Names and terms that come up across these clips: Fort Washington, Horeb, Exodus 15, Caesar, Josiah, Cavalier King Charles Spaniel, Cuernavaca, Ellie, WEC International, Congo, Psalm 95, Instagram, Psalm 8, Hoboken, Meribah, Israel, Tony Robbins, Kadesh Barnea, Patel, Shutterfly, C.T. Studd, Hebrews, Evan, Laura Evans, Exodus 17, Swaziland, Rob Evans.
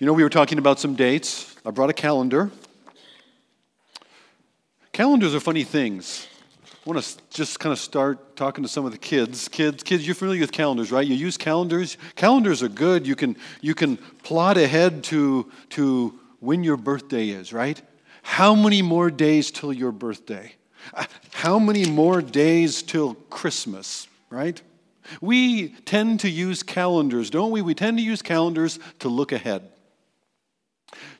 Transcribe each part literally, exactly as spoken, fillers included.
You know, we were talking about some dates. I brought a calendar. Calendars are funny things. I want to just kind of start talking to some of the kids. Kids, kids, you're familiar with calendars, right? You use calendars. Calendars are good. You can you can plot ahead to to when your birthday is, right? How many more days till your birthday? How many more days till Christmas, right? We tend to use calendars, don't we? We tend to use calendars to look ahead.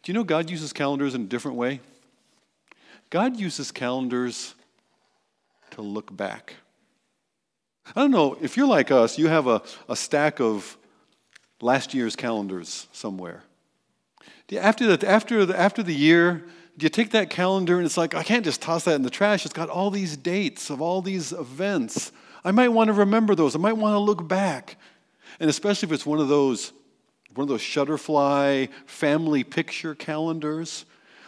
Do you know God uses calendars in a different way? God uses calendars to look back. I don't know, if you're like us, you have a, a stack of last year's calendars somewhere. Do you, after, the, after, the, after the year, do you take that calendar and it's like, I can't just toss that in the trash. It's got all these dates of all these events. I might want to remember those. I might want to look back. And especially if it's one of those, one of those Shutterfly family picture calendars.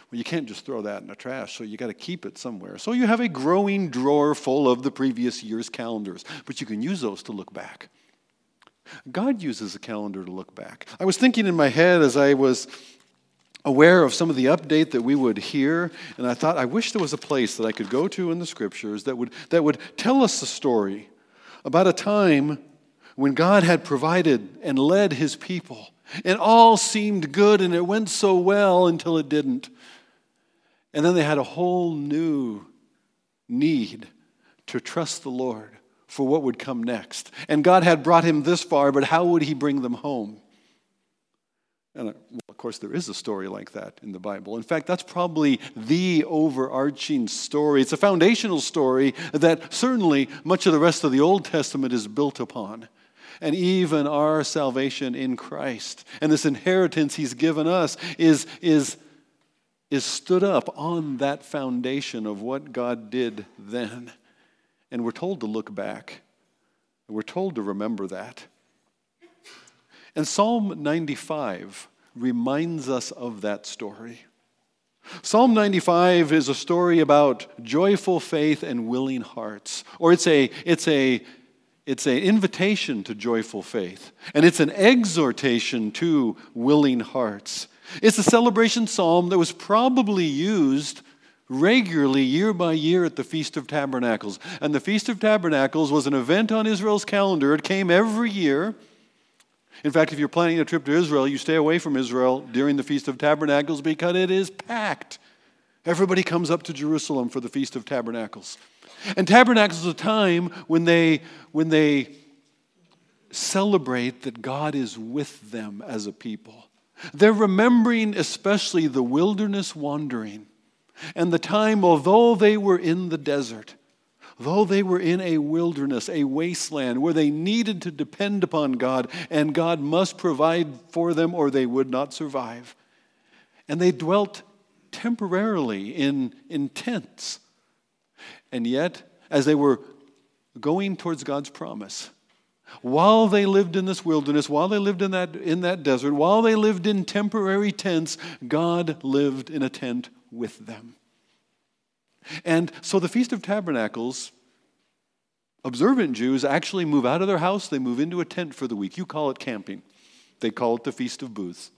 Well, you can't just throw that in the trash, so you got to keep it somewhere. So you have a growing drawer full of the previous year's calendars, but you can use those to look back. God uses a calendar to look back. I was thinking in my head as I was aware of some of the update that we would hear, and I thought, I wish there was a place that I could go to in the Scriptures that would, that would tell us a story about a time when God had provided and led his people, and all seemed good, and it went so well until it didn't. And then they had a whole new need to trust the Lord for what would come next. And God had brought him this far, but how would he bring them home? And well, of course, there is a story like that in the Bible. In fact, that's probably the overarching story. It's a foundational story that certainly much of the rest of the Old Testament is built upon. And even our salvation in Christ and this inheritance he's given us is is. is stood up on that foundation of what God did then. And we're told to look back. We're told to remember that. And Psalm ninety-five reminds us of that story. Psalm ninety-five is a story about joyful faith and willing hearts. Or it's a it's a It's an invitation to joyful faith, and it's an exhortation to willing hearts. It's a celebration psalm that was probably used regularly year by year at the Feast of Tabernacles. And the Feast of Tabernacles was an event on Israel's calendar. It came every year. In fact, if you're planning a trip to Israel, you stay away from Israel during the Feast of Tabernacles because it is packed. Everybody comes up to Jerusalem for the Feast of Tabernacles. And Tabernacles is a time when they, when they celebrate that God is with them as a people. They're remembering especially the wilderness wandering and the time, although they were in the desert, though they were in a wilderness, a wasteland where they needed to depend upon God and God must provide for them or they would not survive. And they dwelt temporarily in, in tents. And yet, as they were going towards God's promise, while they lived in this wilderness, while they lived in that, in that desert, while they lived in temporary tents, God lived in a tent with them. And so the Feast of Tabernacles, observant Jews actually move out of their house, they move into a tent for the week. You call it camping. They call it the Feast of Booths.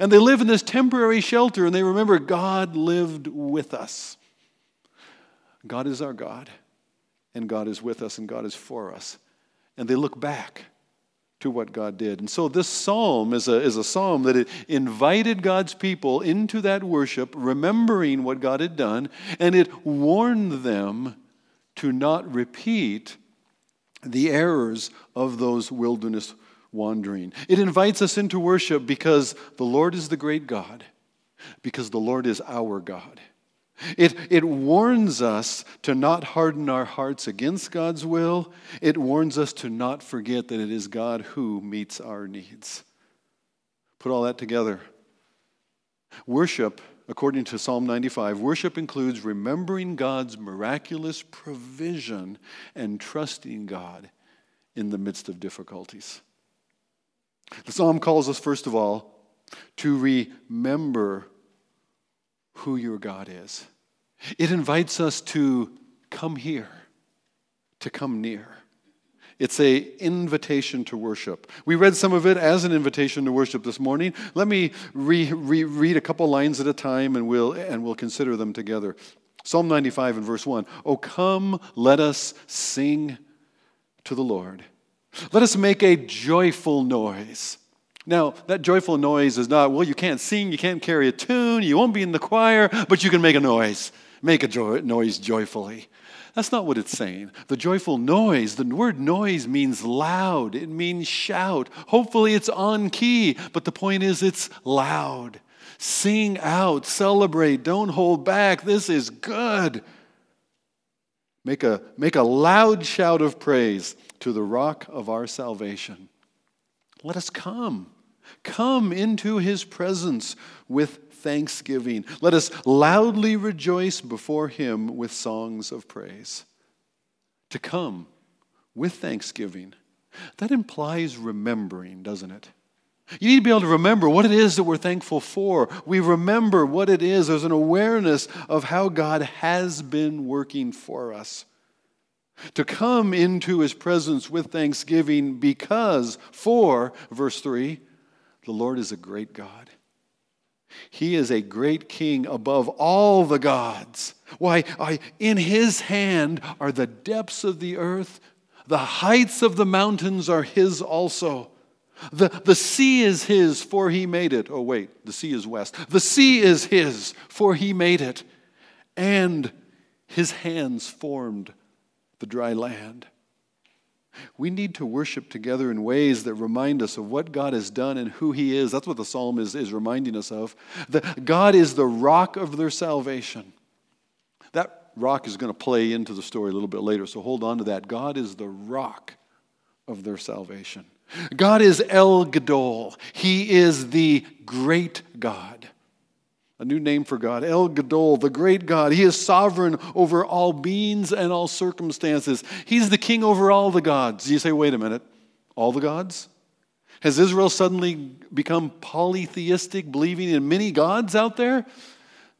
And they live in this temporary shelter, and they remember God lived with us. God is our God, and God is with us, and God is for us. And they look back to what God did. And so this psalm is a, is a psalm that it invited God's people into that worship, remembering what God had done, and it warned them to not repeat the errors of those wilderness wandering. It invites us into worship because the Lord is the great God, because the Lord is our God. It, it warns us to not harden our hearts against God's will. It warns us to not forget that it is God who meets our needs. Put all that together. Worship, according to Psalm ninety-five, worship includes remembering God's miraculous provision and trusting God in the midst of difficulties. The psalm calls us, first of all, to remember who your God is. It invites us to come here, to come near. It's an invitation to worship. We read some of it as an invitation to worship this morning. Let me re- re- read a couple lines at a time, and we'll and we'll consider them together. Psalm ninety-five and verse one. Oh, come, let us sing to the Lord. Let us make a joyful noise. Now, that joyful noise is not, well, you can't sing, you can't carry a tune, you won't be in the choir, but you can make a noise. Make a joy- noise joyfully. That's not what it's saying. The joyful noise, the word noise means loud. It means shout. Hopefully it's on key, but the point is it's loud. Sing out, celebrate, don't hold back. This is good. Make a, make a loud shout of praise to the rock of our salvation. Let us come. Come into his presence with thanksgiving. Let us loudly rejoice before him with songs of praise. To come with thanksgiving, that implies remembering, doesn't it? You need to be able to remember what it is that we're thankful for. We remember what it is. There's an awareness of how God has been working for us. To come into his presence with thanksgiving because, for, verse three, the Lord is a great God. He is a great king above all the gods. Why, I, in his hand are the depths of the earth. The heights of the mountains are his also. The, the sea is his, for he made it. Oh, wait, the sea is west. The sea is his, for he made it. And his hands formed the dry land. We need to worship together in ways that remind us of what God has done and who he is. That's what the psalm is, is reminding us of. The, God is the rock of their salvation. That rock is going to play into the story a little bit later, so hold on to that. God is the rock of their salvation. God is El Gadol. He is the great God. A new name for God, El Gadol, the great God. He is sovereign over all beings and all circumstances. He's the king over all the gods. You say, wait a minute, all the gods? Has Israel suddenly become polytheistic, believing in many gods out there?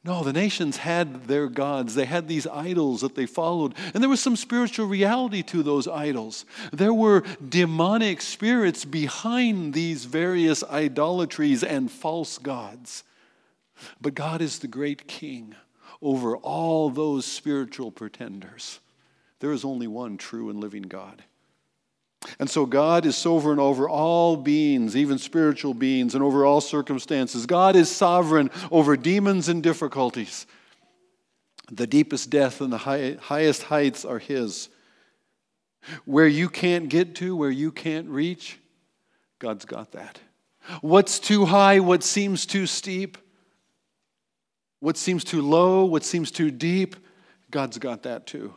No, the nations had their gods. They had these idols that they followed. And there was some spiritual reality to those idols. There were demonic spirits behind these various idolatries and false gods. But God is the great king over all those spiritual pretenders. There is only one true and living God. And so God is sovereign over all beings, even spiritual beings, and over all circumstances. God is sovereign over demons and difficulties. The deepest depth and the high, highest heights are his. Where you can't get to, where you can't reach, God's got that. What's too high, what seems too steep, what seems too low, what seems too deep, God's got that too.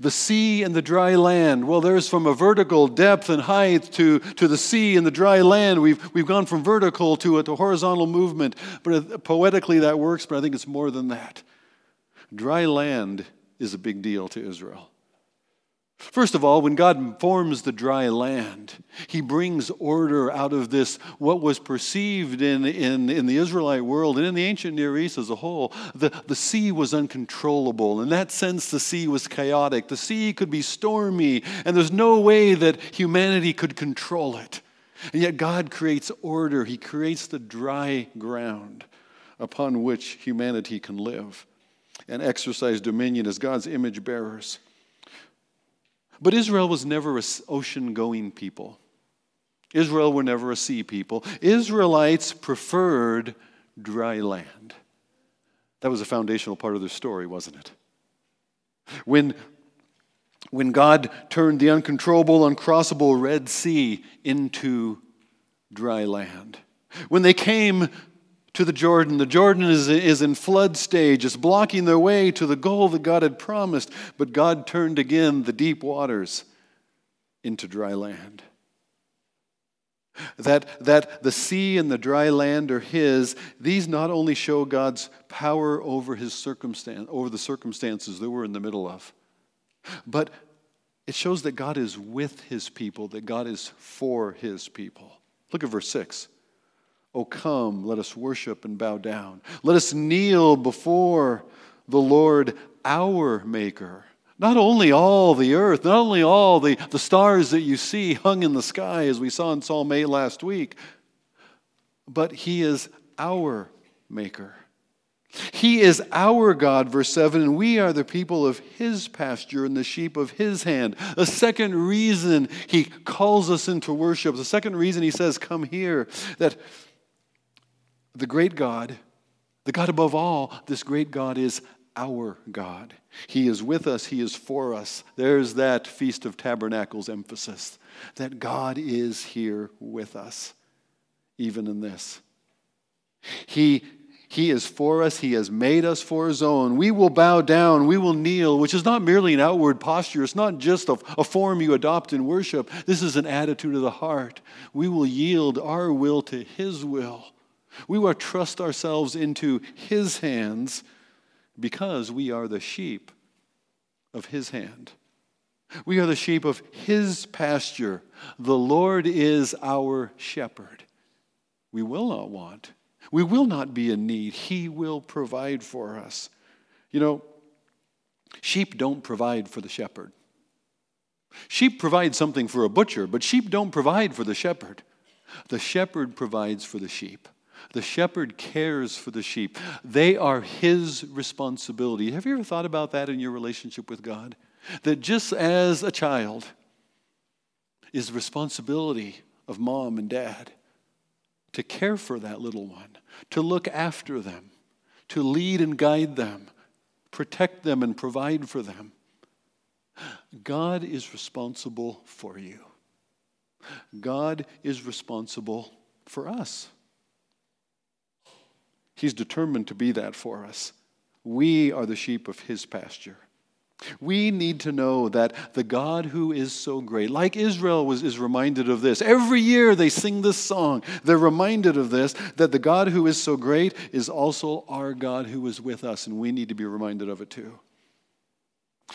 The sea and the dry land. Well, there's from a vertical depth and height to, to the sea and the dry land. We've, we've gone from vertical to a to horizontal movement. But poetically that works, but I think it's more than that. Dry land is a big deal to Israel. First of all, when God forms the dry land, he brings order out of this, what was perceived in, in, in the Israelite world and in the ancient Near East as a whole. The, the sea was uncontrollable. In that sense, the sea was chaotic. The sea could be stormy, and there's no way that humanity could control it. And yet God creates order. He creates the dry ground upon which humanity can live and exercise dominion as God's image bearers. But Israel was never an ocean-going people. Israel were never a sea people. Israelites preferred dry land. That was a foundational part of their story, wasn't it? When, when God turned the uncontrollable, uncrossable Red Sea into dry land. When they came to the Jordan. The Jordan is, is in flood stage. It's blocking their way to the goal that God had promised. But God turned again the deep waters into dry land. That, that the sea and the dry land are his, these not only show God's power over his circumstance, over the circumstances that we're in the middle of, but it shows that God is with his people, that God is for his people. Look at verse six. Oh, come, let us worship and bow down. Let us kneel before the Lord, our Maker, Not only all the earth, not only all the, the stars that you see hung in the sky, as we saw in Psalm eight last week, but he is our maker. He is our God, verse seven, and we are the people of his pasture and the sheep of his hand. A second reason he calls us into worship, the second reason he says, come here, that the great God, the God above all, this great God is our God. He is with us. He is for us. There's that Feast of Tabernacles emphasis, that God is here with us, even in this. He He is for us. He has made us for his own. We will bow down. We will kneel, which is not merely an outward posture. It's not just a, a form you adopt in worship. This is an attitude of the heart. We will yield our will to his will. We will trust ourselves into his hands because we are the sheep of his hand. We are the sheep of his pasture. The Lord is our shepherd. We will not want. We will not be in need. He will provide for us. You know, sheep don't provide for the shepherd. Sheep provide something for a butcher, but sheep don't provide for the shepherd. The shepherd provides for the sheep. The shepherd cares for the sheep. They are his responsibility. Have you ever thought about that in your relationship with God? That just as a child is the responsibility of mom and dad, to care for that little one, to look after them, to lead and guide them, protect them and provide for them. God is responsible for you. God is responsible for us. He's determined to be that for us. We are the sheep of his pasture. We need to know that the God who is so great, like Israel was, is reminded of this. Every year they sing this song. They're reminded of this, that the God who is so great is also our God who is with us, and we need to be reminded of it too.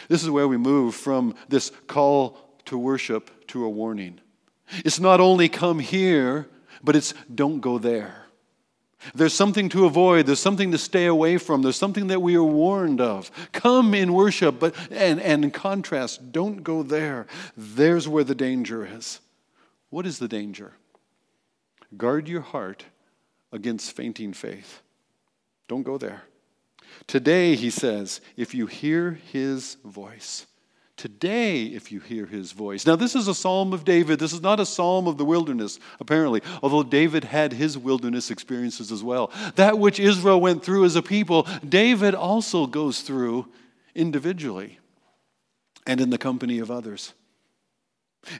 This is where we move from this call to worship to a warning. It's not only come here, but it's don't go there. There's something to avoid. There's something to stay away from. There's something that we are warned of. Come in worship, but and, and in contrast, don't go there. There's where the danger is. What is the danger? Guard your heart against fainting faith. Don't go there. Today, he says, if you hear his voice. Today, if you hear his voice. Now, this is a psalm of David. This is not a psalm of the wilderness, apparently, although David had his wilderness experiences as well. That which Israel went through as a people, David also goes through individually and in the company of others.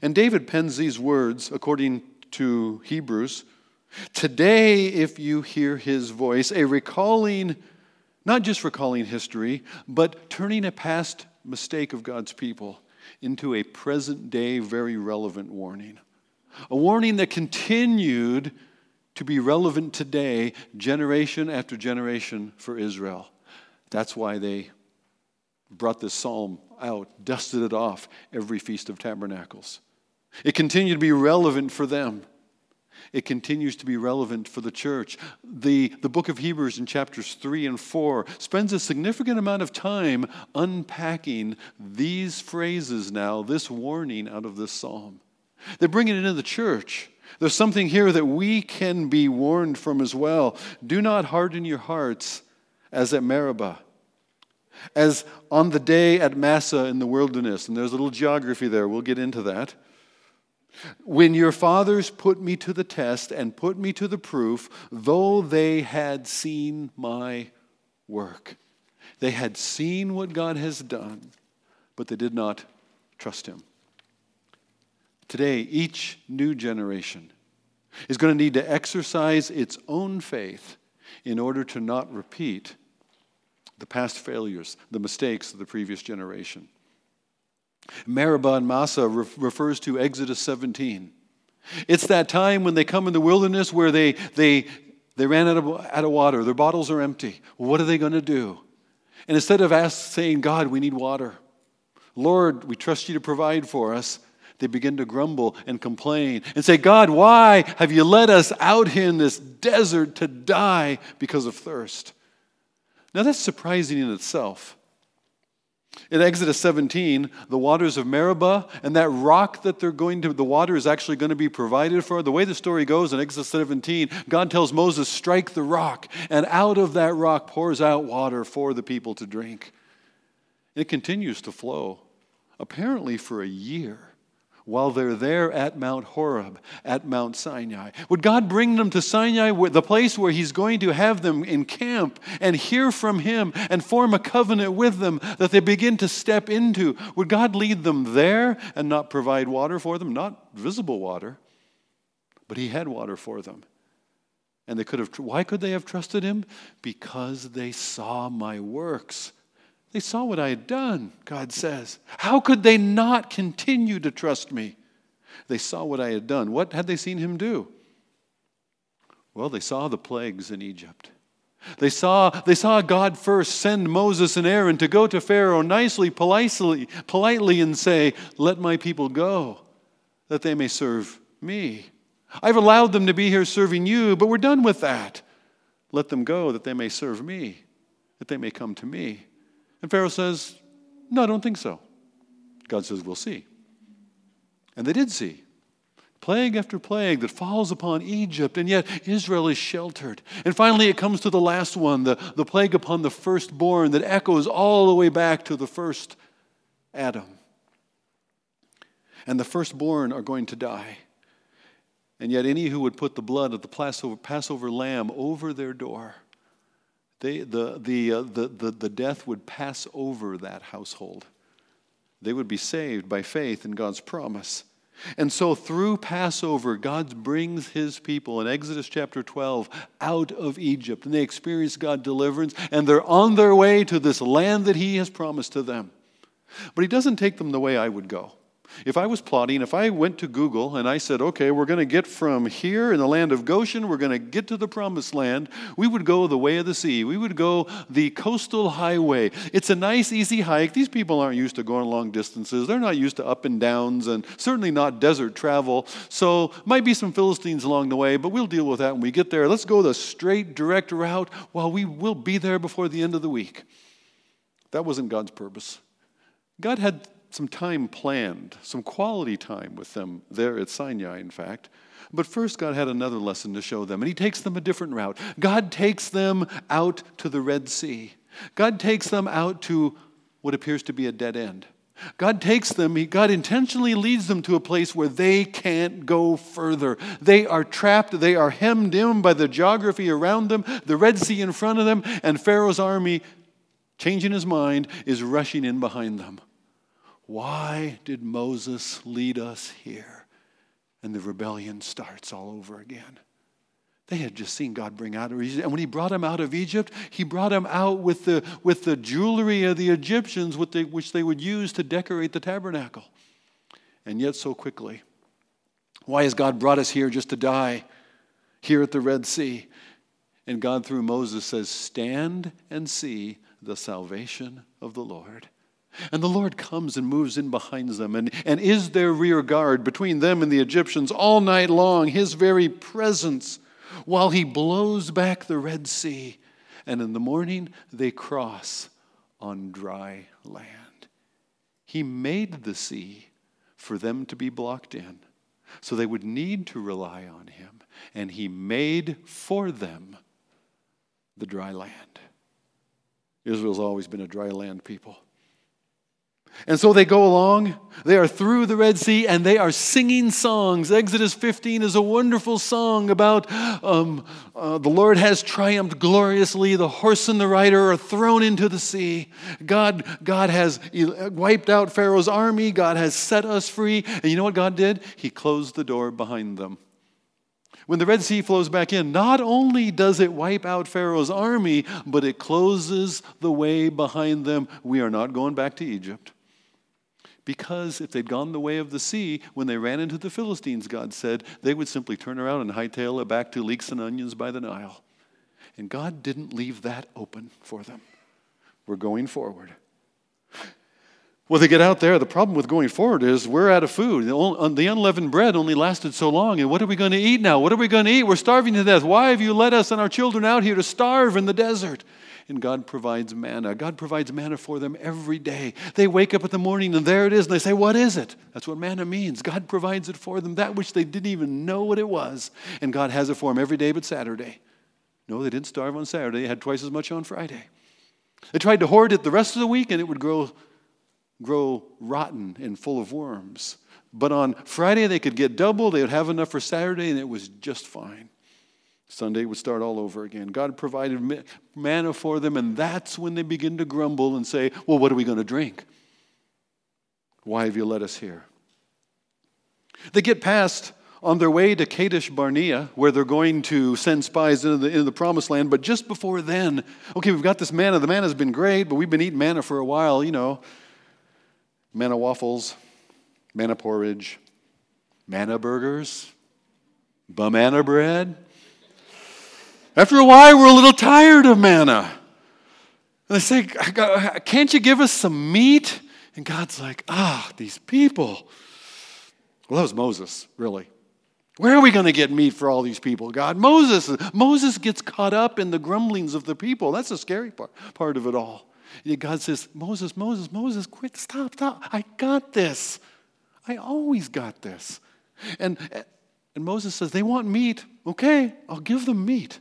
And David pens these words, according to Hebrews, today, if you hear his voice, a recalling, not just recalling history, but turning a past mistake of God's people into a present-day, very relevant warning. A warning that continued to be relevant today, generation after generation for Israel. That's why they brought this psalm out, dusted it off every Feast of Tabernacles. It continued to be relevant for them. It continues to be relevant for the church. The, the book of Hebrews in chapters three and four spends a significant amount of time unpacking these phrases now, this warning out of this psalm. They're bringing it into the church. There's something here that we can be warned from as well. Do not harden your hearts as at Meribah, as on the day at Massa in the wilderness. And there's a little geography there. We'll get into that. When your fathers put me to the test and put me to the proof, though they had seen my work. They had seen what God has done, but they did not trust him. Today, each new generation is going to need to exercise its own faith in order to not repeat the past failures, the mistakes of the previous generation. Meribah and Massa re- refers to Exodus seventeen. It's that time when they come in the wilderness where they they they ran out of, out of water. Their bottles are empty. What are they going to do? And instead of ask, saying, God, we need water. Lord, we trust you to provide for us. They begin to grumble and complain and say, God, why have you let us out here in this desert to die because of thirst? Now that's surprising in itself. In Exodus seventeen, the waters of Meribah, and that rock that they're going to, the water is actually going to be provided for. The way the story goes in Exodus seventeen, God tells Moses, strike the rock, and out of that rock pours out water for the people to drink. It continues to flow, apparently for a year, while they're there at Mount Horeb, at Mount Sinai. Would God bring them to Sinai, the place where he's going to have them encamp and hear from him and form a covenant with them that they begin to step into? Would God lead them there and not provide water for them? Not visible water, but he had water for them. And they could have. Why could they have trusted him? Because they saw my works. They saw what I had done, God says. How could they not continue to trust me? They saw what I had done. What had they seen him do? Well, they saw the plagues in Egypt. They saw, they saw God first send Moses and Aaron to go to Pharaoh nicely, politely, politely and say, let my people go, that they may serve me. I've allowed them to be here serving you, but we're done with that. Let them go, that they may serve me, that they may come to me. And Pharaoh says, no, I don't think so. God says, we'll see. And they did see. Plague after plague that falls upon Egypt, and yet Israel is sheltered. And finally it comes to the last one, the, the plague upon the firstborn that echoes all the way back to the first Adam. And the firstborn are going to die. And yet any who would put the blood of the Passover, Passover lamb over their door, They, the, the, uh, the, the, the death would pass over that household. They would be saved by faith in God's promise. And so through Passover, God brings his people in Exodus chapter twelve out of Egypt. And they experience God's deliverance. And they're on their way to this land that he has promised to them. But he doesn't take them the way I would go. If I was plotting, if I went to Google and I said, okay, we're going to get from here in the land of Goshen, we're going to get to the promised land, we would go the way of the sea. We would go the coastal highway. It's a nice, easy hike. These people aren't used to going long distances. They're not used to up and downs and certainly not desert travel. So might be some Philistines along the way, but we'll deal with that when we get there. Let's go the straight, direct route while we will be there before the end of the week. That wasn't God's purpose. God had some time planned, some quality time with them there at Sinai, in fact. But first, God had another lesson to show them, and he takes them a different route. God takes them out to the Red Sea. God takes them out to what appears to be a dead end. God takes them, he, God intentionally leads them to a place where they can't go further. They are trapped, they are hemmed in by the geography around them, the Red Sea in front of them, and Pharaoh's army, changing his mind, is rushing in behind them. Why did Moses lead us here? And the rebellion starts all over again. They had just seen God bring out of Egypt. And when he brought them out of Egypt, he brought them out with the, with the jewelry of the Egyptians, with the, which they would use to decorate the tabernacle. And yet so quickly. Why has God brought us here just to die? Here at the Red Sea. And God through Moses says, stand and see the salvation of the Lord. And the Lord comes and moves in behind them and, and is their rear guard between them and the Egyptians all night long, his very presence, while he blows back the Red Sea. And in the morning, they cross on dry land. He made the sea for them to be blocked in, so they would need to rely on him. And he made for them the dry land. Israel's always been a dry land people. And so they go along, they are through the Red Sea, and they are singing songs. Exodus fifteen is a wonderful song about um, uh, the Lord has triumphed gloriously, the horse and the rider are thrown into the sea. God, God has wiped out Pharaoh's army, God has set us free. And you know what God did? He closed the door behind them. When the Red Sea flows back in, not only does it wipe out Pharaoh's army, but it closes the way behind them. We are not going back to Egypt. Because if they'd gone the way of the sea, when they ran into the Philistines, God said, they would simply turn around and hightail it back to leeks and onions by the Nile. And God didn't leave that open for them. We're going forward. Well, they get out there. The problem with going forward is we're out of food. The unleavened bread only lasted so long. And what are we going to eat now? What are we going to eat? We're starving to death. Why have you let us and our children out here to starve in the desert? and God provides manna. God provides manna for them every day. They wake up in the morning and there it is, and they say, what is it? That's what manna means. God provides it for them, that which they didn't even know what it was. And God has it for them every day but Saturday. No, they didn't starve on Saturday. They had twice as much on Friday. They tried to hoard it the rest of the week, and it would grow, grow rotten and full of worms. But on Friday, they could get double. They would have enough for Saturday, and it was just fine. Sunday would start all over again. God provided manna for them, and that's when they begin to grumble and say, well, what are we going to drink? Why have you let us here? They get past on their way to Kadesh Barnea, where they're going to send spies into the, into the promised land, but just before then, okay, we've got this manna. The manna's been great, but we've been eating manna for a while, you know. Manna waffles, manna porridge, manna burgers, banana bread. After a while, we're a little tired of manna. And they say, can't you give us some meat? And God's like, ah, these people. Well, that was Moses, really. Where are we going to get meat for all these people, God? Moses Moses gets caught up in the grumblings of the people. That's the scary part, part of it all. And God says, Moses, Moses, Moses, quit, stop, stop. I got this. I always got this. And, and Moses says, they want meat. Okay, I'll give them meat.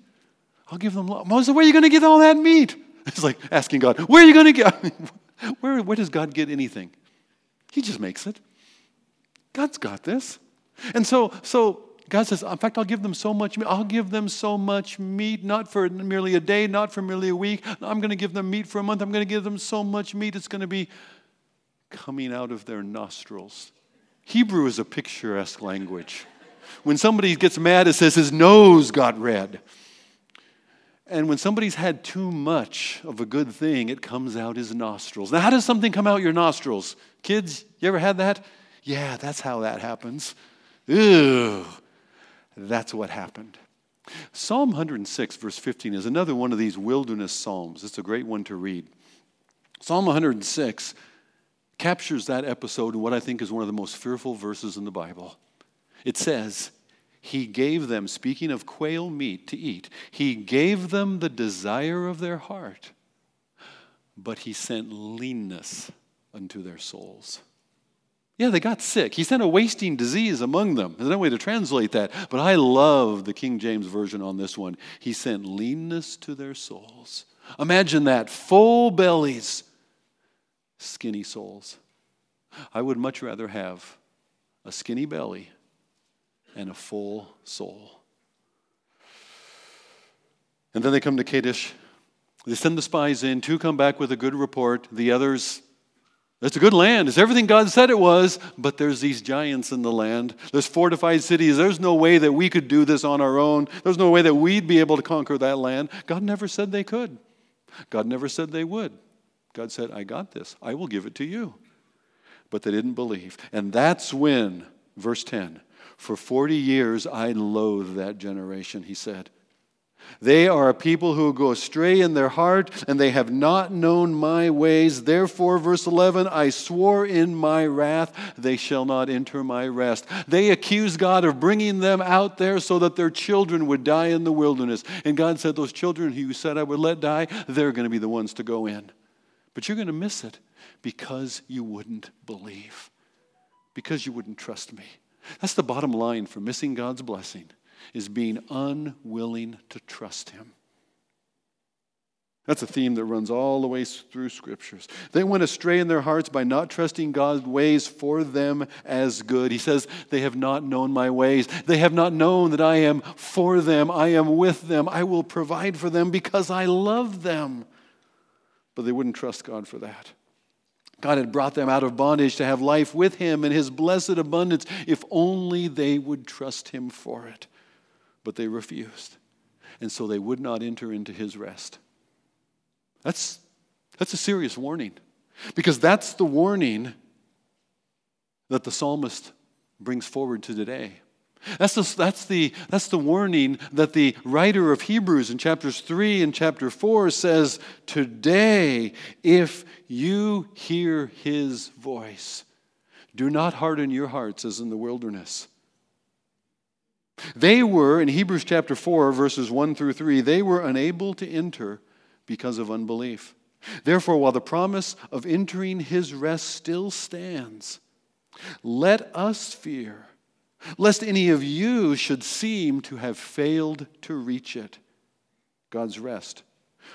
I'll give them love. Moses, where are you going to get all that meat? It's like asking God, where are you going to get? I mean, where, where does God get anything? He just makes it. God's got this. And so, so God says, in fact, I'll give them so much meat. I'll give them so much meat, not for merely a day, not for merely a week. I'm going to give them meat for a month. I'm going to give them so much meat, it's going to be coming out of their nostrils. Hebrew is a picturesque language. When somebody gets mad, it says his nose got red. And when somebody's had too much of a good thing, it comes out his nostrils. Now, how does something come out your nostrils? Kids, you ever had that? Yeah, that's how that happens. Ew. That's what happened. Psalm one oh six, verse fifteen, is another one of these wilderness psalms. It's a great one to read. Psalm one oh six captures that episode in what I think is one of the most fearful verses in the Bible. It says, He gave them, speaking of quail meat to eat, He gave them the desire of their heart, but He sent leanness unto their souls. Yeah, they got sick. He sent a wasting disease among them. There's no way to translate that, but I love the King James Version on this one. He sent leanness to their souls. Imagine that, full bellies, skinny souls. I would much rather have a skinny belly and a full soul. And then they come to Kadesh. They send the spies in. Two come back with a good report. The others, it's a good land. It's everything God said it was, but there's these giants in the land. There's fortified cities. There's no way that we could do this on our own. There's no way that we'd be able to conquer that land. God never said they could. God never said they would. God said, I got this. I will give it to you. But they didn't believe. And that's when, verse ten, for forty years I loathe that generation, he said. They are a people who go astray in their heart, and they have not known my ways. Therefore, verse eleven, I swore in my wrath, they shall not enter my rest. They accused God of bringing them out there so that their children would die in the wilderness. And God said, those children who you said I would let die, they're going to be the ones to go in. But you're going to miss it because you wouldn't believe, because you wouldn't trust me. That's the bottom line for missing God's blessing, is being unwilling to trust Him. That's a theme that runs all the way through Scriptures. They went astray in their hearts by not trusting God's ways for them as good. He says, they have not known my ways. They have not known that I am for them. I am with them. I will provide for them because I love them. But they wouldn't trust God for that. God had brought them out of bondage to have life with Him in His blessed abundance if only they would trust Him for it. But they refused. And so they would not enter into His rest. That's, that's a serious warning, because that's the warning that the psalmist brings forward to today. That's the, that's, the, that's the warning that the writer of Hebrews in chapters three and chapter four says, today, if you hear His voice, do not harden your hearts as in the wilderness. They were, in Hebrews chapter four, verses one through three, they were unable to enter because of unbelief. Therefore, while the promise of entering his rest still stands, let us fear, lest any of you should seem to have failed to reach it, God's rest.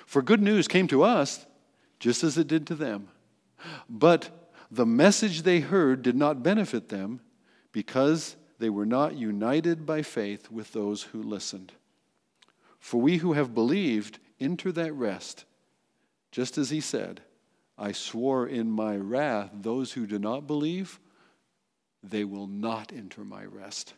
For good news came to us, just as it did to them. But the message they heard did not benefit them, because they were not united by faith with those who listened. For we who have believed enter that rest, just as he said, I swore in my wrath, those who do not believe, they will not enter my rest.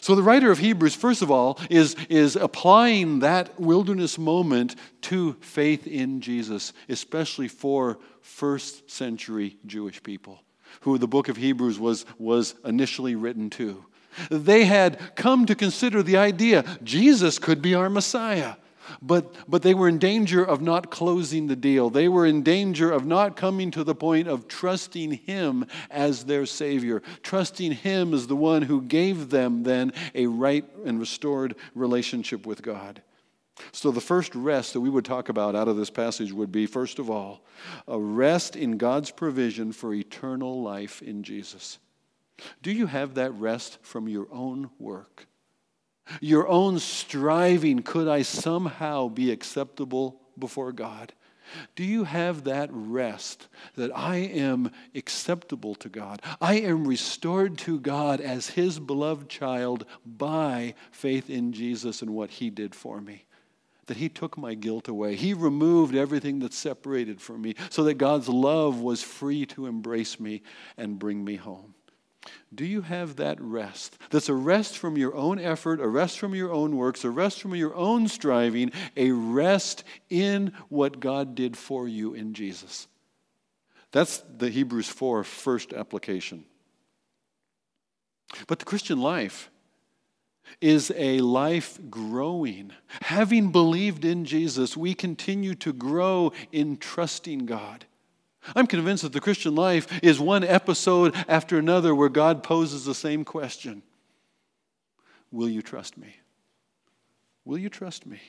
So the writer of Hebrews, first of all, is, is applying that wilderness moment to faith in Jesus, especially for first century Jewish people, who the book of Hebrews was, was initially written to. They had come to consider the idea Jesus could be our Messiah. But but they were in danger of not closing the deal. They were in danger of not coming to the point of trusting him as their Savior, trusting him as the one who gave them then a right and restored relationship with God. So the first rest that we would talk about out of this passage would be, first of all, a rest in God's provision for eternal life in Jesus. Do you have that rest from your own work? Your own striving, could I somehow be acceptable before God? Do you have that rest that I am acceptable to God? I am restored to God as his beloved child by faith in Jesus and what he did for me. That he took my guilt away. He removed everything that separated from me so that God's love was free to embrace me and bring me home. Do you have that rest? That's a rest from your own effort, a rest from your own works, a rest from your own striving, a rest in what God did for you in Jesus. That's the Hebrews four first application. But the Christian life is a life growing. Having believed in Jesus, we continue to grow in trusting God. I'm convinced that the Christian life is one episode after another where God poses the same question. Will you trust me? Will you trust me?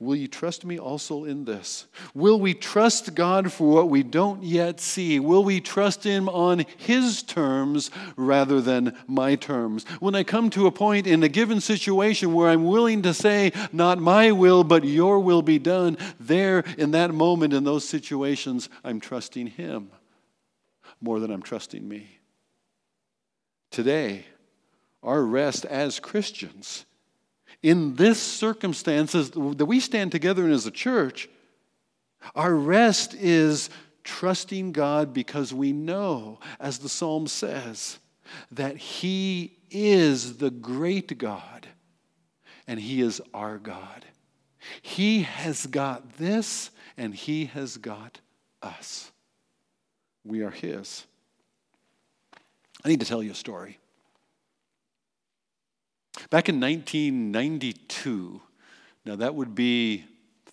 Will you trust me also in this? Will we trust God for what we don't yet see? Will we trust him on his terms rather than my terms? When I come to a point in a given situation where I'm willing to say, not my will, but your will be done, there in that moment in those situations, I'm trusting him more than I'm trusting me. Today, our rest as Christians in this circumstances that we stand together in as a church, our rest is trusting God because we know, as the psalm says, that he is the great God and he is our God. He has got this and he has got us. We are his. I need to tell you a story. Back in nineteen ninety-two, now that would be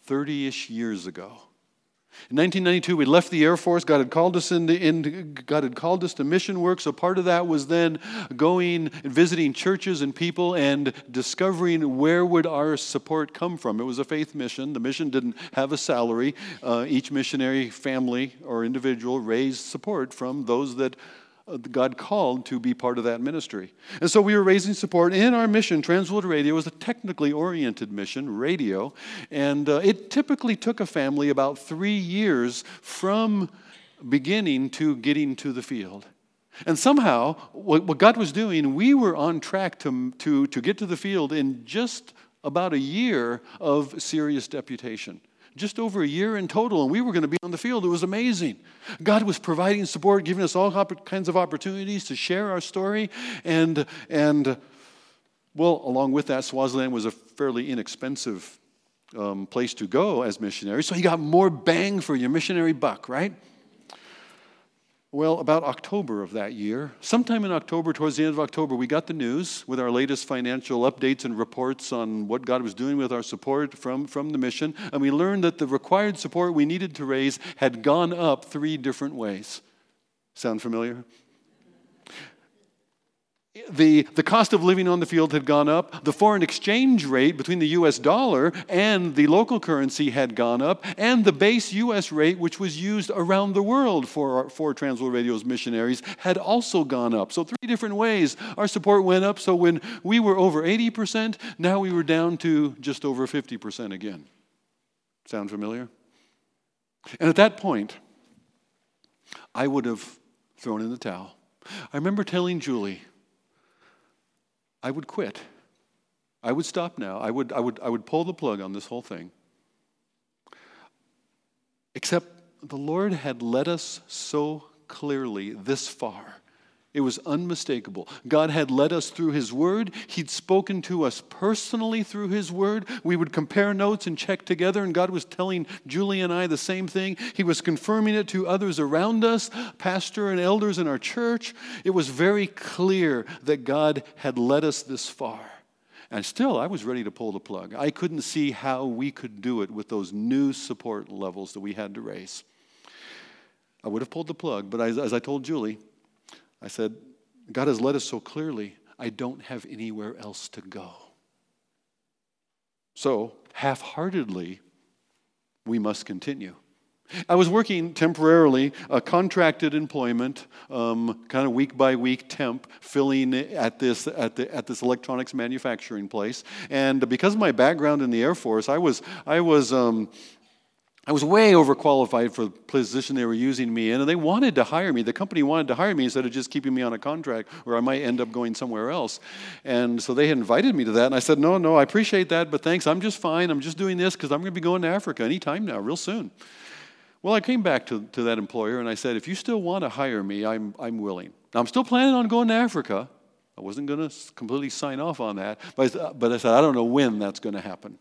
thirty-ish years ago. In nineteen ninety-two, we left the Air Force. God had called us into, in, God had called us to mission work. So part of that was then going and visiting churches and people and discovering where would our support come from. It was a faith mission. The mission didn't have a salary. Uh, each missionary family or individual raised support from those that God called to be part of that ministry. And so we were raising support in our mission. Transworld Radio was a technically oriented mission, radio, and uh, it typically took a family about three years from beginning to getting to the field. And somehow, what, what God was doing, we were on track to, to, to get to the field in just about a year of serious deputation. Just over a year in total, and we were going to be on the field. It was amazing. God was providing support, giving us all kinds of opportunities to share our story. And, and well, along with that, Swaziland was a fairly inexpensive um, place to go as missionaries. So you got more bang for your missionary buck, right? Well, about October of that year, sometime in October, towards the end of October, we got the news with our latest financial updates and reports on what God was doing with our support from, from the mission, and we learned that the required support we needed to raise had gone up three different ways. Sound familiar? The, the cost of living on the field had gone up. The foreign exchange rate between the U S dollar and the local currency had gone up. And the base U S rate, which was used around the world for, for Transworld Radio's missionaries, had also gone up. So three different ways our support went up. So when we were over eighty percent, now we were down to just over fifty percent again. Sound familiar? And at that point, I would have thrown in the towel. I remember telling Julie, I would quit. I would stop now. I would, I would, I would pull the plug on this whole thing. Except the Lord had led us so clearly this far. It was unmistakable. God had led us through His Word. He'd spoken to us personally through His Word. We would compare notes and check together, and God was telling Julie and I the same thing. He was confirming it to others around us, pastor and elders in our church. It was very clear that God had led us this far. And still, I was ready to pull the plug. I couldn't see how we could do it with those new support levels that we had to raise. I would have pulled the plug, but as, as I told Julie, I said, God has led us so clearly, I don't have anywhere else to go. So, half-heartedly, we must continue. I was working temporarily, uh, contracted employment, um, kind of week by week temp, filling at this at the at this electronics manufacturing place. And because of my background in the Air Force, I was I was. Um, I was way overqualified for the position they were using me in, and they wanted to hire me. The company wanted to hire me instead of just keeping me on a contract where I might end up going somewhere else. And so they had invited me to that, and I said, no, no, I appreciate that, but thanks, I'm just fine. I'm just doing this because I'm going to be going to Africa anytime now, real soon. Well, I came back to, to that employer, and I said, if you still want to hire me, I'm I'm willing. Now, I'm still planning on going to Africa. I wasn't going to completely sign off on that, but, but I said, I don't know when that's going to happen.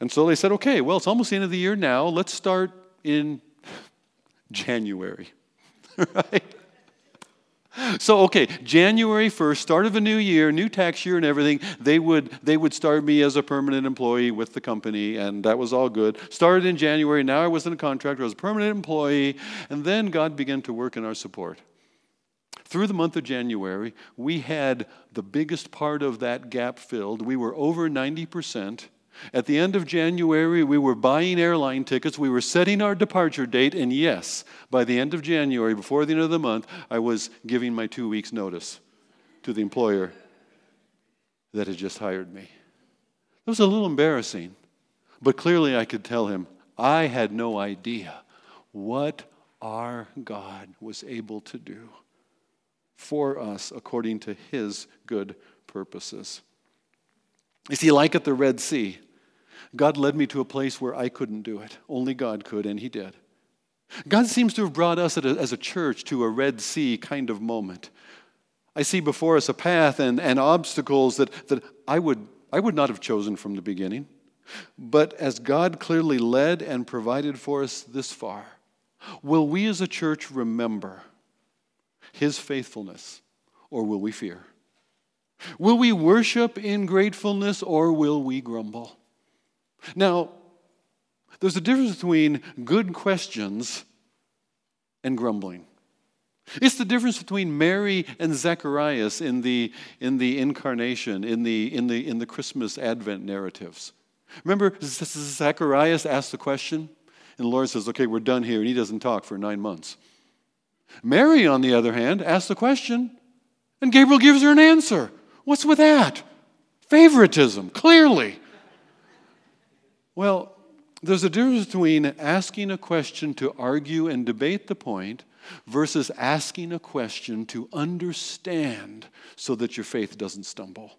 And so they said, okay, well, it's almost the end of the year now. Let's start in January, right? So, okay, January first, start of a new year, new tax year and everything, they would they would start me as a permanent employee with the company, and that was all good. Started in January, now I wasn't a contractor, I was a permanent employee, and then God began to work in our support. Through the month of January, we had the biggest part of that gap filled. We were over ninety percent. At the end of January, we were buying airline tickets, we were setting our departure date, and yes, by the end of January, before the end of the month, I was giving my two weeks' notice to the employer that had just hired me. It was a little embarrassing, but clearly I could tell him, I had no idea what our God was able to do for us according to His good purposes. You see, like at the Red Sea, God led me to a place where I couldn't do it. Only God could, and He did. God seems to have brought us as a church to a Red Sea kind of moment. I see before us a path and, and obstacles that, that I would I would not have chosen from the beginning. But as God clearly led and provided for us this far, will we as a church remember His faithfulness, or will we fear? Will we worship in gratefulness, or will we grumble? Now, there's a difference between good questions and grumbling. It's the difference between Mary and Zacharias in the in the incarnation, in the in the in the Christmas Advent narratives. Remember, Zacharias asked the question, and the Lord says, "Okay, we're done here," and he doesn't talk for nine months. Mary, on the other hand, asked the question, and Gabriel gives her an answer. What's with that? Favoritism, clearly. Well, there's a difference between asking a question to argue and debate the point versus asking a question to understand so that your faith doesn't stumble.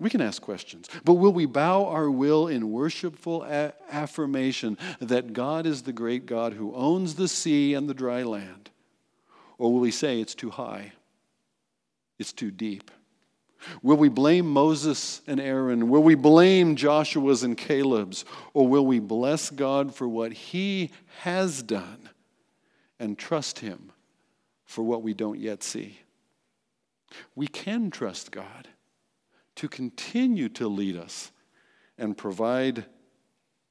We can ask questions, but will we bow our will in worshipful a- affirmation that God is the great God who owns the sea and the dry land? Or will we say it's too high? It's too deep? Will we blame Moses and Aaron? Will we blame Joshua's and Caleb's? Or will we bless God for what He has done and trust Him for what we don't yet see? We can trust God to continue to lead us and provide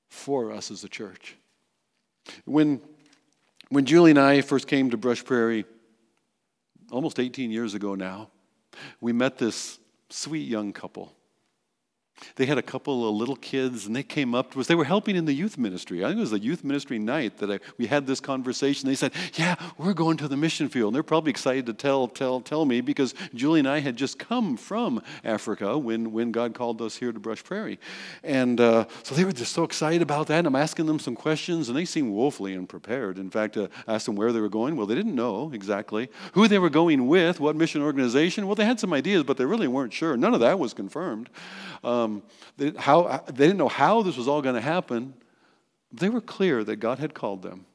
for us as a church. When When Julie and I first came to Brush Prairie almost eighteen years ago now, we met this sweet young couple. They had a couple of little kids, and they came up to us. They were helping in the youth ministry. I think it was the youth ministry night that I, we had this conversation. They said, yeah, we're going to the mission field. And they're probably excited to tell tell, tell me because Julie and I had just come from Africa when, when God called us here to Brush Prairie. And uh, so they were just so excited about that. And I'm asking them some questions, and they seemed woefully unprepared. In fact, I uh, asked them where they were going. Well, they didn't know exactly who they were going with, what mission organization. Well, they had some ideas, but they really weren't sure. None of that was confirmed. Um, They, how, they didn't know how this was all going to happen. They were clear that God had called them,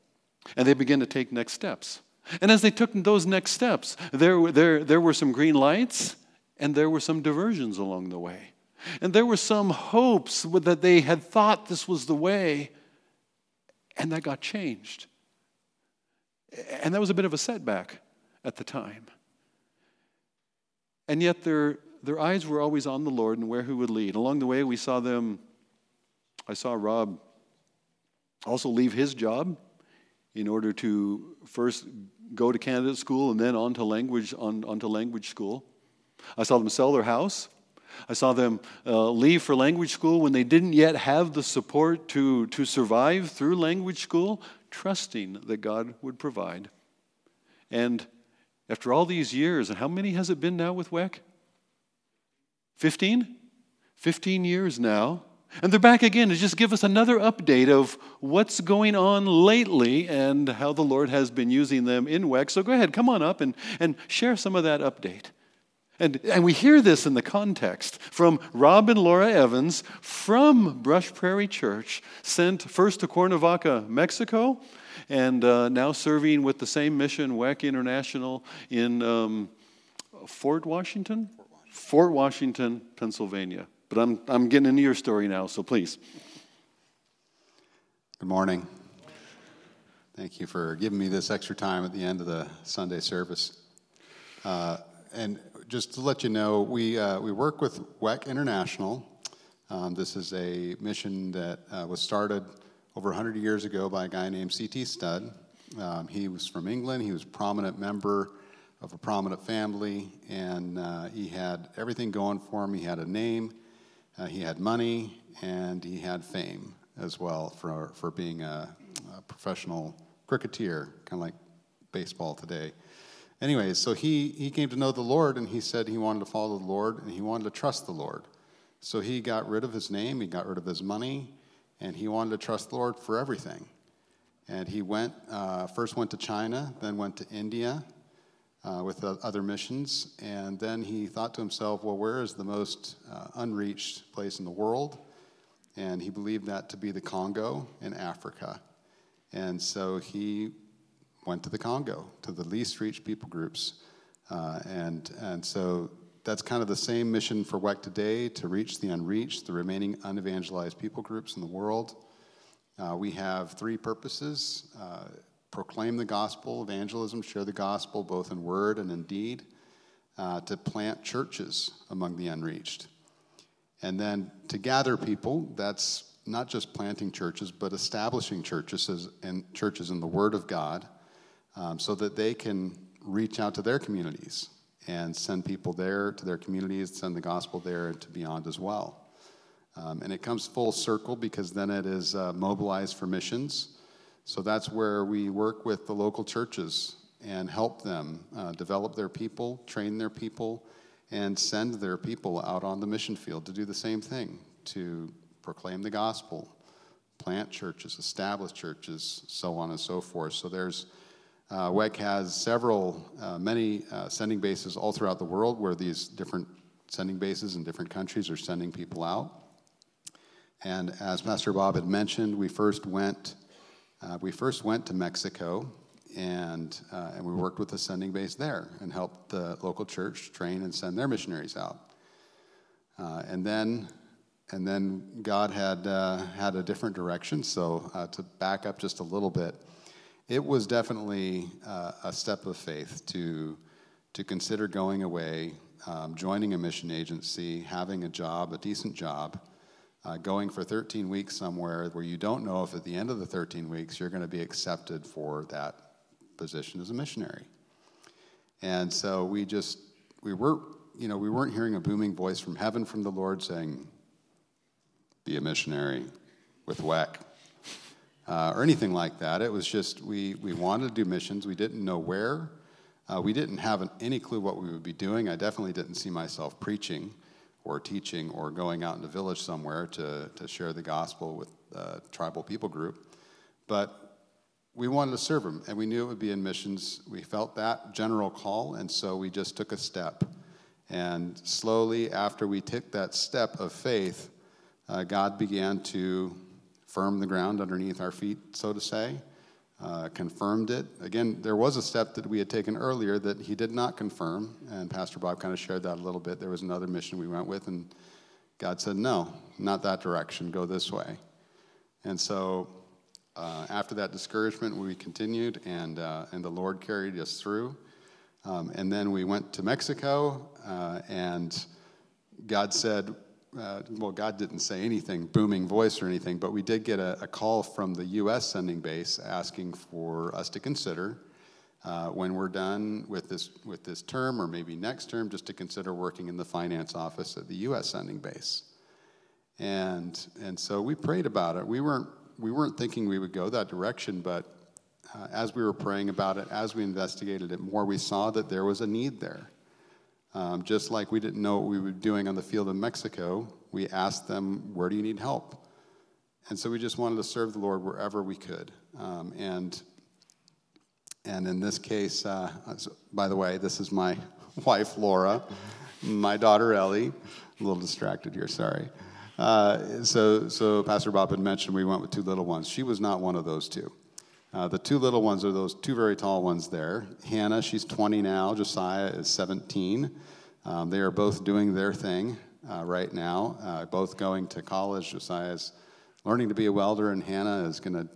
and they began to take next steps. And as they took those next steps, there, there, there were some green lights, and there were some diversions along the way. And there were some hopes that they had thought this was the way, and that got changed. And that was a bit of a setback at the time. And yet there Their eyes were always on the Lord and where he would lead. Along the way, we saw them, I saw Rob also leave his job in order to first go to candidate school and then on to language, on, onto language school. I saw them sell their house. I saw them uh, leave for language school when they didn't yet have the support to, to survive through language school, trusting that God would provide. And after all these years, and how many has it been now with W E C? fifteen? fifteen years now. And they're back again to just give us another update of what's going on lately and how the Lord has been using them in W E C. So go ahead, come on up and, and share some of that update. And, and we hear this in the context from Rob and Laura Evans from Brush Prairie Church, sent first to Cuernavaca, Mexico, and uh, now serving with the same mission, W E C International, in um, Fort Washington? Fort Washington, Pennsylvania. But I'm I'm getting into your story now, so please. Good morning. Thank you for giving me this extra time at the end of the Sunday service. Uh, and just to let you know, we uh, we work with W E C International. Um, this is a mission that uh, was started over one hundred years ago by a guy named C T. Studd. Um, he was from England. He was a prominent member of a prominent family, and uh, he had everything going for him. He had a name, uh, he had money, and he had fame as well for for being a, a professional cricketer, kind of like baseball today. Anyways, so he, he came to know the Lord, and he said he wanted to follow the Lord, and he wanted to trust the Lord. So he got rid of his name, he got rid of his money, and he wanted to trust the Lord for everything. And he went, uh, first went to China, then went to India, Uh, with uh, other missions, and then he thought to himself, well, where is the most uh, unreached place in the world? And he believed that to be the Congo in Africa. And so he went to the Congo, to the least reached people groups. Uh, and and so that's kind of the same mission for W E C today, to reach the unreached, the remaining unevangelized people groups in the world. Uh, we have three purposes. Uh, proclaim the gospel, evangelism, share the gospel, both in word and in deed, uh, to plant churches among the unreached. And then to gather people, that's not just planting churches, but establishing churches and churches in the word of God, um, so that they can reach out to their communities and send people there to their communities, send the gospel there and to beyond as well. Um, and it comes full circle because then it is uh, mobilized for missions. So that's where we work with the local churches and help them uh, develop their people, train their people, and send their people out on the mission field to do the same thing, to proclaim the gospel, plant churches, establish churches, so on and so forth. So there's, uh, W E C has several, uh, many uh, sending bases all throughout the world where these different sending bases in different countries are sending people out. And as Pastor Bob had mentioned, we first went Uh, we first went to Mexico, and uh, and we worked with the sending base there and helped the local church train and send their missionaries out. Uh, and then and then God had uh, had a different direction. So uh, to back up just a little bit, it was definitely uh, a step of faith to to consider going away, um, joining a mission agency, having a job, a decent job. Uh, going for thirteen weeks somewhere where you don't know if at the end of the thirteen weeks you're going to be accepted for that position as a missionary. And so we just, we were, you know, we weren't hearing a booming voice from heaven from the Lord saying, be a missionary with W E C, uh, or anything like that. It was just, we, we wanted to do missions. We didn't know where. Uh, we didn't have an, any clue what we would be doing. I definitely didn't see myself preaching or teaching or going out in the village somewhere to, to share the gospel with a tribal people group. But we wanted to serve them, and we knew it would be in missions. We felt that general call, and so we just took a step. And slowly, after we took that step of faith, uh, God began to firm the ground underneath our feet, so to say, uh, confirmed it. Again, there was a step that we had taken earlier that he did not confirm, and Pastor Bob kind of shared that a little bit. There was another mission we went with, and God said, no, not that direction, go this way. And so uh, after that discouragement, we continued, and uh, and the Lord carried us through. Um, and then we went to Mexico, uh, and God said, uh, well, God didn't say anything, booming voice or anything, but we did get a, a call from the U S sending base asking for us to consider uh, when we're done with this with this term or maybe next term, just to consider working in the finance office at the U S sending base. And and so we prayed about it. We weren't we weren't thinking we would go that direction, but uh, as we were praying about it, as we investigated it more, we saw that there was a need there. Um, just like we didn't know what we were doing on the field in Mexico, we asked them, where do you need help? And so we just wanted to serve the Lord wherever we could. Um, and and in this case, uh, by the way, this is my wife, Laura, my daughter, Ellie. A little distracted here, sorry. Uh, so, so Pastor Bob had mentioned we went with two little ones. She was not one of those two. Uh, the two little ones are those two very tall ones there. Hannah, she's twenty now. Josiah is seventeen. Um, they are both doing their thing uh, right now, uh, both going to college. Josiah is learning to be a welder, and Hannah is going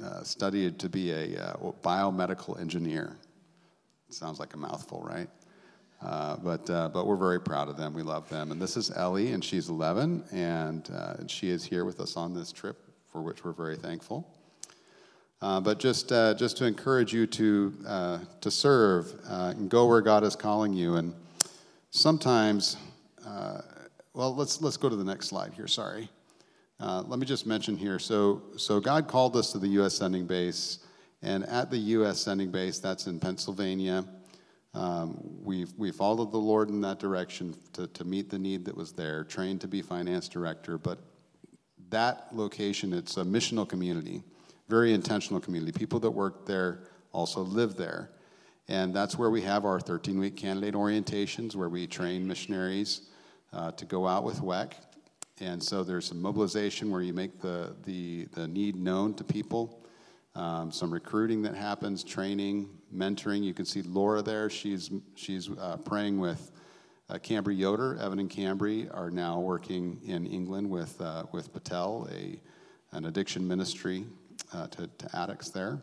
to uh, study to be a uh, biomedical engineer. It sounds like a mouthful, right? Uh, but uh, but we're very proud of them. We love them. And this is Ellie, and she's eleven, and, uh, and she is here with us on this trip, for which we're very thankful. Uh, but just uh, just to encourage you to uh, to serve uh, and go where God is calling you. And sometimes, uh, well, let's let's go to the next slide here. Sorry, uh, let me just mention here. So so God called us to the U S sending base, and at the U S sending base, that's in Pennsylvania. Um, we we followed the Lord in that direction to, to meet the need that was there, trained to be finance director. But that location, it's a missional community, very intentional community. People that work there also live there. And that's where we have our thirteen-week candidate orientations, where we train missionaries uh, to go out with W E C. And so there's some mobilization where you make the, the, the need known to people. Um, some recruiting that happens, training, mentoring. You can see Laura there. She's she's uh, praying with uh, Cambry Yoder. Evan and Cambry are now working in England with uh, with Patel, a an addiction ministry uh, to, to addicts there.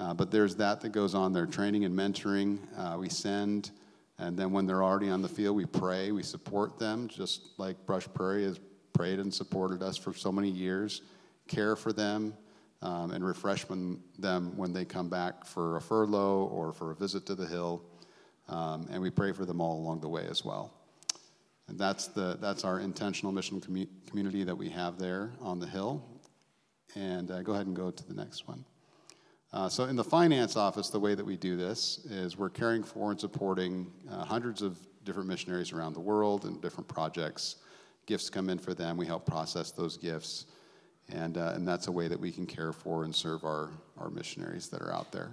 Uh, but there's that that goes on there, training and mentoring. Uh, we send, and then when they're already on the field, we pray. We support them, just like Brush Prairie has prayed and supported us for so many years. Care for them. Um, and refresh them when they come back for a furlough or for a visit to the hill, um, and we pray for them all along the way as well. And that's the that's our intentional mission commu- community that we have there on the hill. And uh, go ahead and go to the next one. Uh, so in the finance office, the way that we do this is we're caring for and supporting uh, hundreds of different missionaries around the world and different projects. Gifts come in for them. We help process those gifts. And uh, and that's a way that we can care for and serve our, our missionaries that are out there.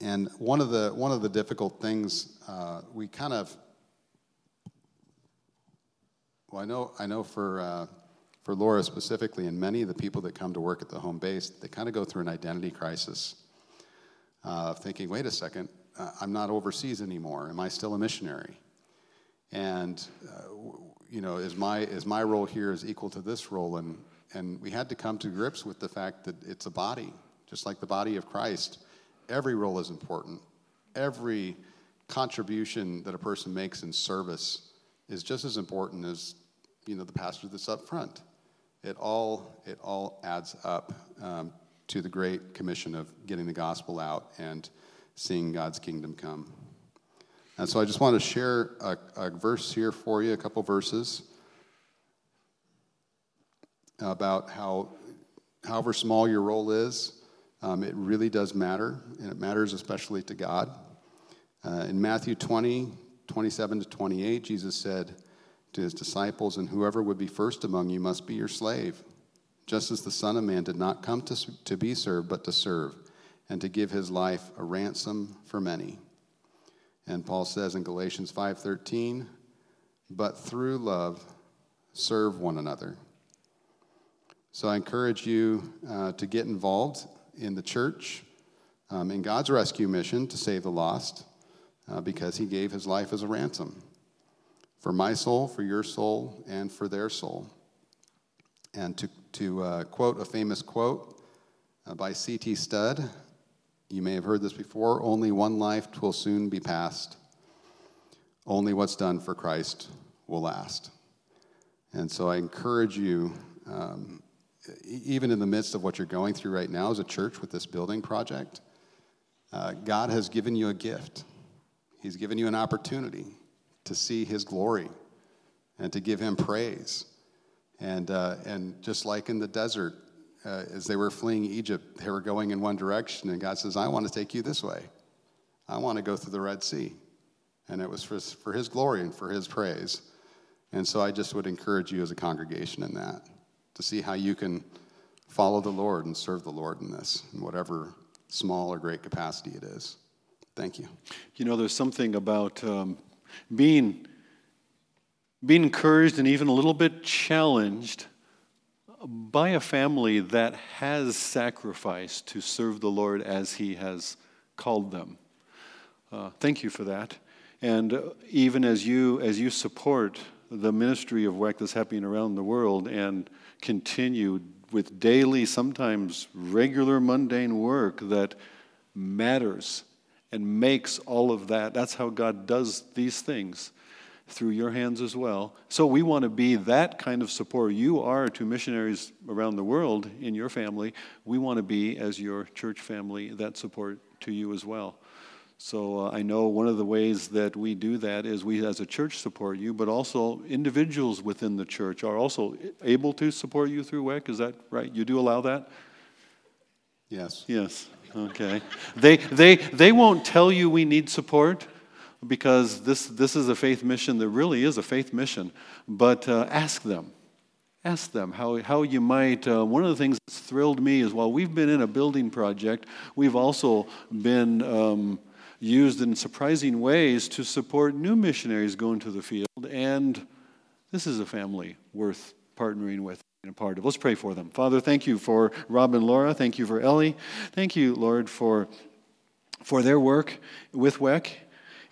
And one of the one of the difficult things uh, we kind of well I know I know for uh, for Laura specifically, and many of the people that come to work at the home base, they kind of go through an identity crisis uh, of thinking, wait a second, uh, I'm not overseas anymore. Am I still a missionary? And uh, you know, is my is my role here is equal to this role? And and we had to come to grips with the fact that it's a body, just like the body of Christ. Every role is important. Every contribution that a person makes in service is just as important as, you know, the pastor that's up front. It all it all adds up um, to the great commission of getting the gospel out and seeing God's kingdom come. And so I just want to share a, a verse here for you, a couple verses, about how however small your role is, um, it really does matter, and it matters especially to God. Uh, in Matthew twenty, twenty-seven to twenty-eight, Jesus said to his disciples, "And whoever would be first among you must be your slave, just as the Son of Man did not come to, to be served, but to serve, and to give his life a ransom for many." And Paul says in Galatians five thirteen, "But through love, serve one another." So I encourage you uh, to get involved in the church, um, in God's rescue mission to save the lost, uh, because he gave his life as a ransom for my soul, for your soul, and for their soul. And to, to uh, quote a famous quote uh, by C T. Studd, you may have heard this before, "Only one life will soon be passed. Only what's done for Christ will last." And so I encourage you, um, even in the midst of what you're going through right now as a church with this building project, uh, God has given you a gift. He's given you an opportunity to see his glory and to give him praise. And uh, and just like in the desert, uh, as they were fleeing Egypt, they were going in one direction, and God says, "I want to take you this way. I want to go through the Red Sea." And it was for, for his glory and for his praise. And so I just would encourage you as a congregation in that, to see how you can follow the Lord and serve the Lord in this, in whatever small or great capacity it is. Thank you. You know, there's something about um, being, being encouraged and even a little bit challenged by a family that has sacrificed to serve the Lord as he has called them. Uh, thank you for that. And uh, even as you as you support the ministry of W E C that's happening around the world and continue with daily, sometimes regular, mundane work that matters and makes all of that. That's how God does these things, through your hands as well. So we want to be that kind of support. You are to missionaries around the world in your family. We want to be, as your church family, that support to you as well. So uh, I know one of the ways that we do that is we as a church support you, but also individuals within the church are also able to support you through W E C. Is that right? You do allow that? Yes. Yes. Okay. they they they won't tell you we need support, because this this is a faith mission that really is a faith mission. But uh, ask them. Ask them how, how you might. Uh, one of the things that's thrilled me is while we've been in a building project, we've also been um, used in surprising ways to support new missionaries going to the field. And this is a family worth partnering with and a part of. Let's pray for them. Father, thank you for Rob and Laura. Thank you for Ellie. Thank you, Lord, for, for their work with W E C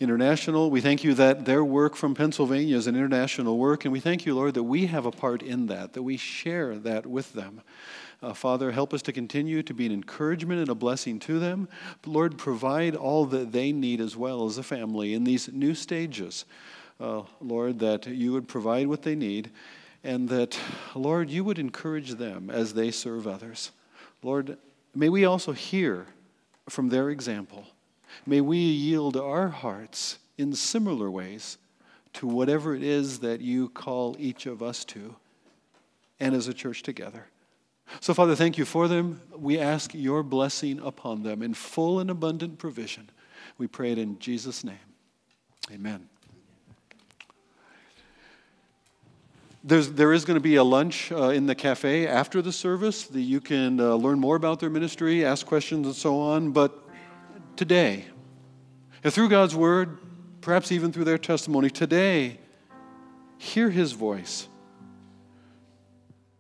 International. We thank you that their work from Pennsylvania is an international work, and we thank you, Lord, that we have a part in that, that we share that with them. Uh, Father, help us to continue to be an encouragement and a blessing to them. But Lord, provide all that they need as well as a family in these new stages. Uh, Lord, that you would provide what they need, and that, Lord, you would encourage them as they serve others. Lord, may we also hear from their example. May we yield our hearts in similar ways to whatever it is that you call each of us to, and as a church together. So, Father, thank you for them. We ask your blessing upon them in full and abundant provision. We pray it in Jesus' name. Amen. There's, there is going to be a lunch uh, in the cafe after the service that you can uh, learn more about their ministry, ask questions, and so on. But today, and through God's word, perhaps even through their testimony, today, hear his voice.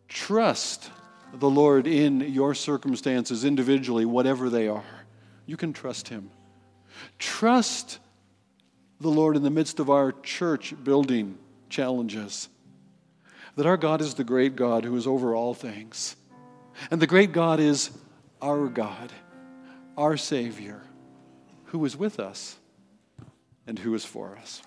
Trust the Lord in your circumstances individually, whatever they are. You can trust him. Trust the Lord in the midst of our church building challenges. That our God is the great God who is over all things. And the great God is our God, our Savior, who is with us and who is for us.